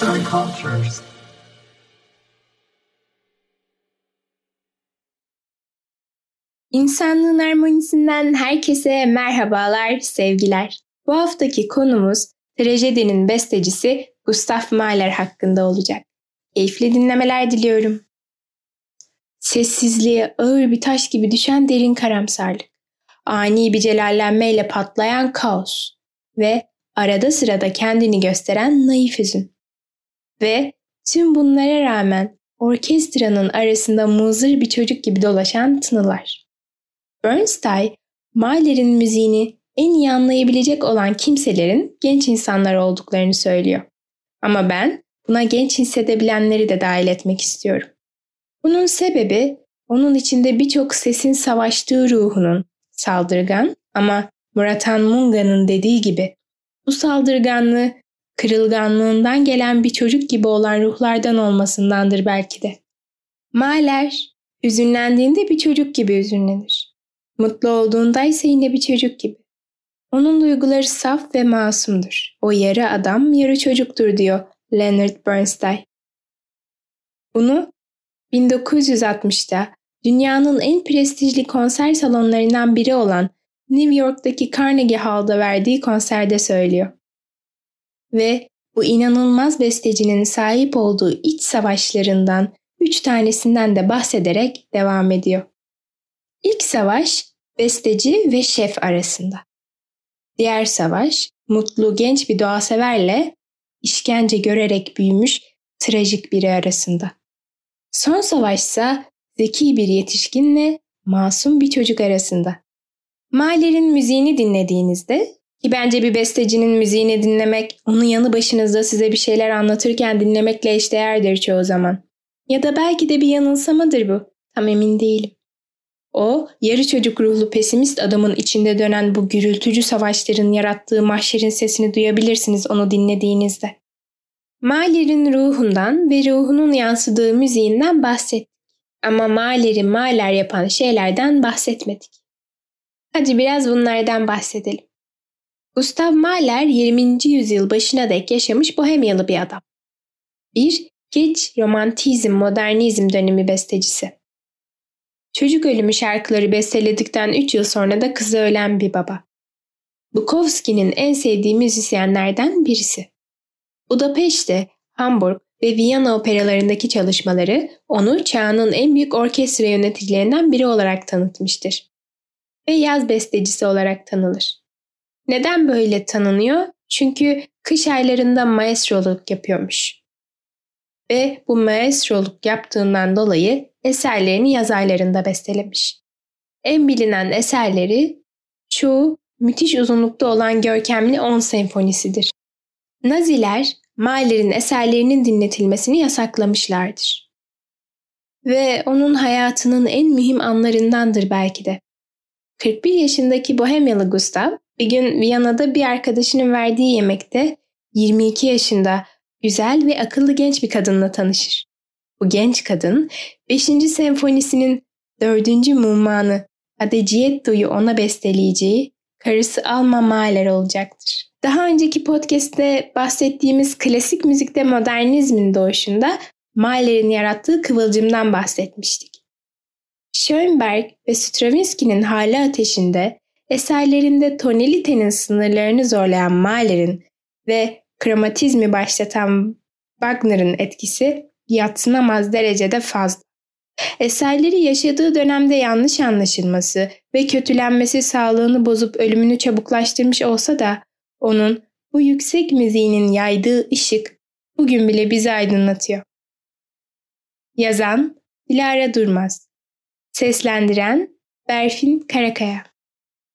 groups and cultures. İnsanlığın Harmonisi'nden herkese merhabalar, sevgiler. Bu haftaki konumuz trajedinin bestecisi Gustav Mahler hakkında olacak. Keyifli dinlemeler diliyorum. Sessizliğe ağır bir taş gibi düşen derin karamsarlık, ani bir celallenmeyle patlayan kaos ve arada sırada kendini gösteren naif hüzün. Ve tüm bunlara rağmen orkestranın arasında muzır bir çocuk gibi dolaşan tınılar. Bernstein, Mahler'in müziğini en iyi anlayabilecek olan kimselerin genç insanlar olduklarını söylüyor. Ama ben buna genç hissedebilenleri de dahil etmek istiyorum. Bunun sebebi onun içinde birçok sesin savaştığı ruhunun saldırgan ama Murathan Munga'nın dediği gibi bu saldırganlığı kırılganlığından gelen bir çocuk gibi olan ruhlardan olmasındandır belki de. Mahler hüzünlendiğinde bir çocuk gibi hüzünlenir. Mutlu olduğunda ise yine bir çocuk gibi. Onun duyguları saf ve masumdur. O yarı adam, yarı çocuktur diyor Leonard Bernstein. Bunu 1960'da dünyanın en prestijli konser salonlarından biri olan New York'taki Carnegie Hall'da verdiği konserde söylüyor. Ve bu inanılmaz bestecinin sahip olduğu iç savaşlarından 3 tanesinden de bahsederek devam ediyor. İlk savaş besteci ve şef arasında. Diğer savaş mutlu genç bir doğaseverle işkence görerek büyümüş trajik biri arasında. Son savaşsa zeki bir yetişkinle masum bir çocuk arasında. Mahler'in müziğini dinlediğinizde, ki bence bir bestecinin müziğini dinlemek, onun yanı başınızda size bir şeyler anlatırken dinlemekle eşdeğerdir çoğu zaman. Ya da belki de bir yanılsamadır bu, tam emin değilim. O, yarı çocuk ruhlu pesimist adamın içinde dönen bu gürültücü savaşların yarattığı mahşerin sesini duyabilirsiniz onu dinlediğinizde. Mahler'in ruhundan ve ruhunun yansıdığı müziğinden bahsettik. Ama Mahler'i Mahler yapan şeylerden bahsetmedik. Hadi biraz bunlardan bahsedelim. Gustav Mahler 20. yüzyıl başına dek yaşamış Bohemyalı bir adam. Bir geç romantizm-modernizm dönemi bestecisi. Çocuk ölümü şarkıları besteledikten 3 yıl sonra da kızı ölen bir baba. Bukowski'nin en sevdiği müzisyenlerden birisi. Budapeşte, Hamburg ve Viyana operalarındaki çalışmaları onu çağının en büyük orkestra yöneticilerinden biri olarak tanıtmıştır. Ve yaz bestecisi olarak tanınır. Neden böyle tanınıyor? Çünkü kış aylarında maestroluk yapıyormuş. Ve bu maestroluk yaptığından dolayı eserlerini yaz aylarında bestelemiş. En bilinen eserleri çoğu müthiş uzunlukta olan görkemli 10 senfonisidir. Naziler Mahler'in eserlerinin dinletilmesini yasaklamışlardır. Ve onun hayatının en mühim anlarındandır belki de. 41 yaşındaki Bohemyalı Gustav bir gün Viyana'da bir arkadaşının verdiği yemekte 22 yaşında güzel ve akıllı genç bir kadınla tanışır. Bu genç kadın 5. senfonisinin 4. mumanı Adagietto'yu ona besteleyeceği karısı Alma Mahler olacaktır. Daha önceki podcast'te bahsettiğimiz klasik müzikte modernizmin doğuşunda Mahler'in yarattığı kıvılcımdan bahsetmiştik. Schönberg ve Stravinsky'nin Hala Ateşinde eserlerinde tonalitenin sınırlarını zorlayan Mahler'in ve kromatizmi başlatan Wagner'ın etkisi yadsınamaz derecede fazla. Eserleri yaşadığı dönemde yanlış anlaşılması ve kötülenmesi sağlığını bozup ölümünü çabuklaştırmış olsa da onun bu yüksek müziğinin yaydığı ışık bugün bile bizi aydınlatıyor. Yazan Dilara Durmaz, seslendiren Berfin Karakaya.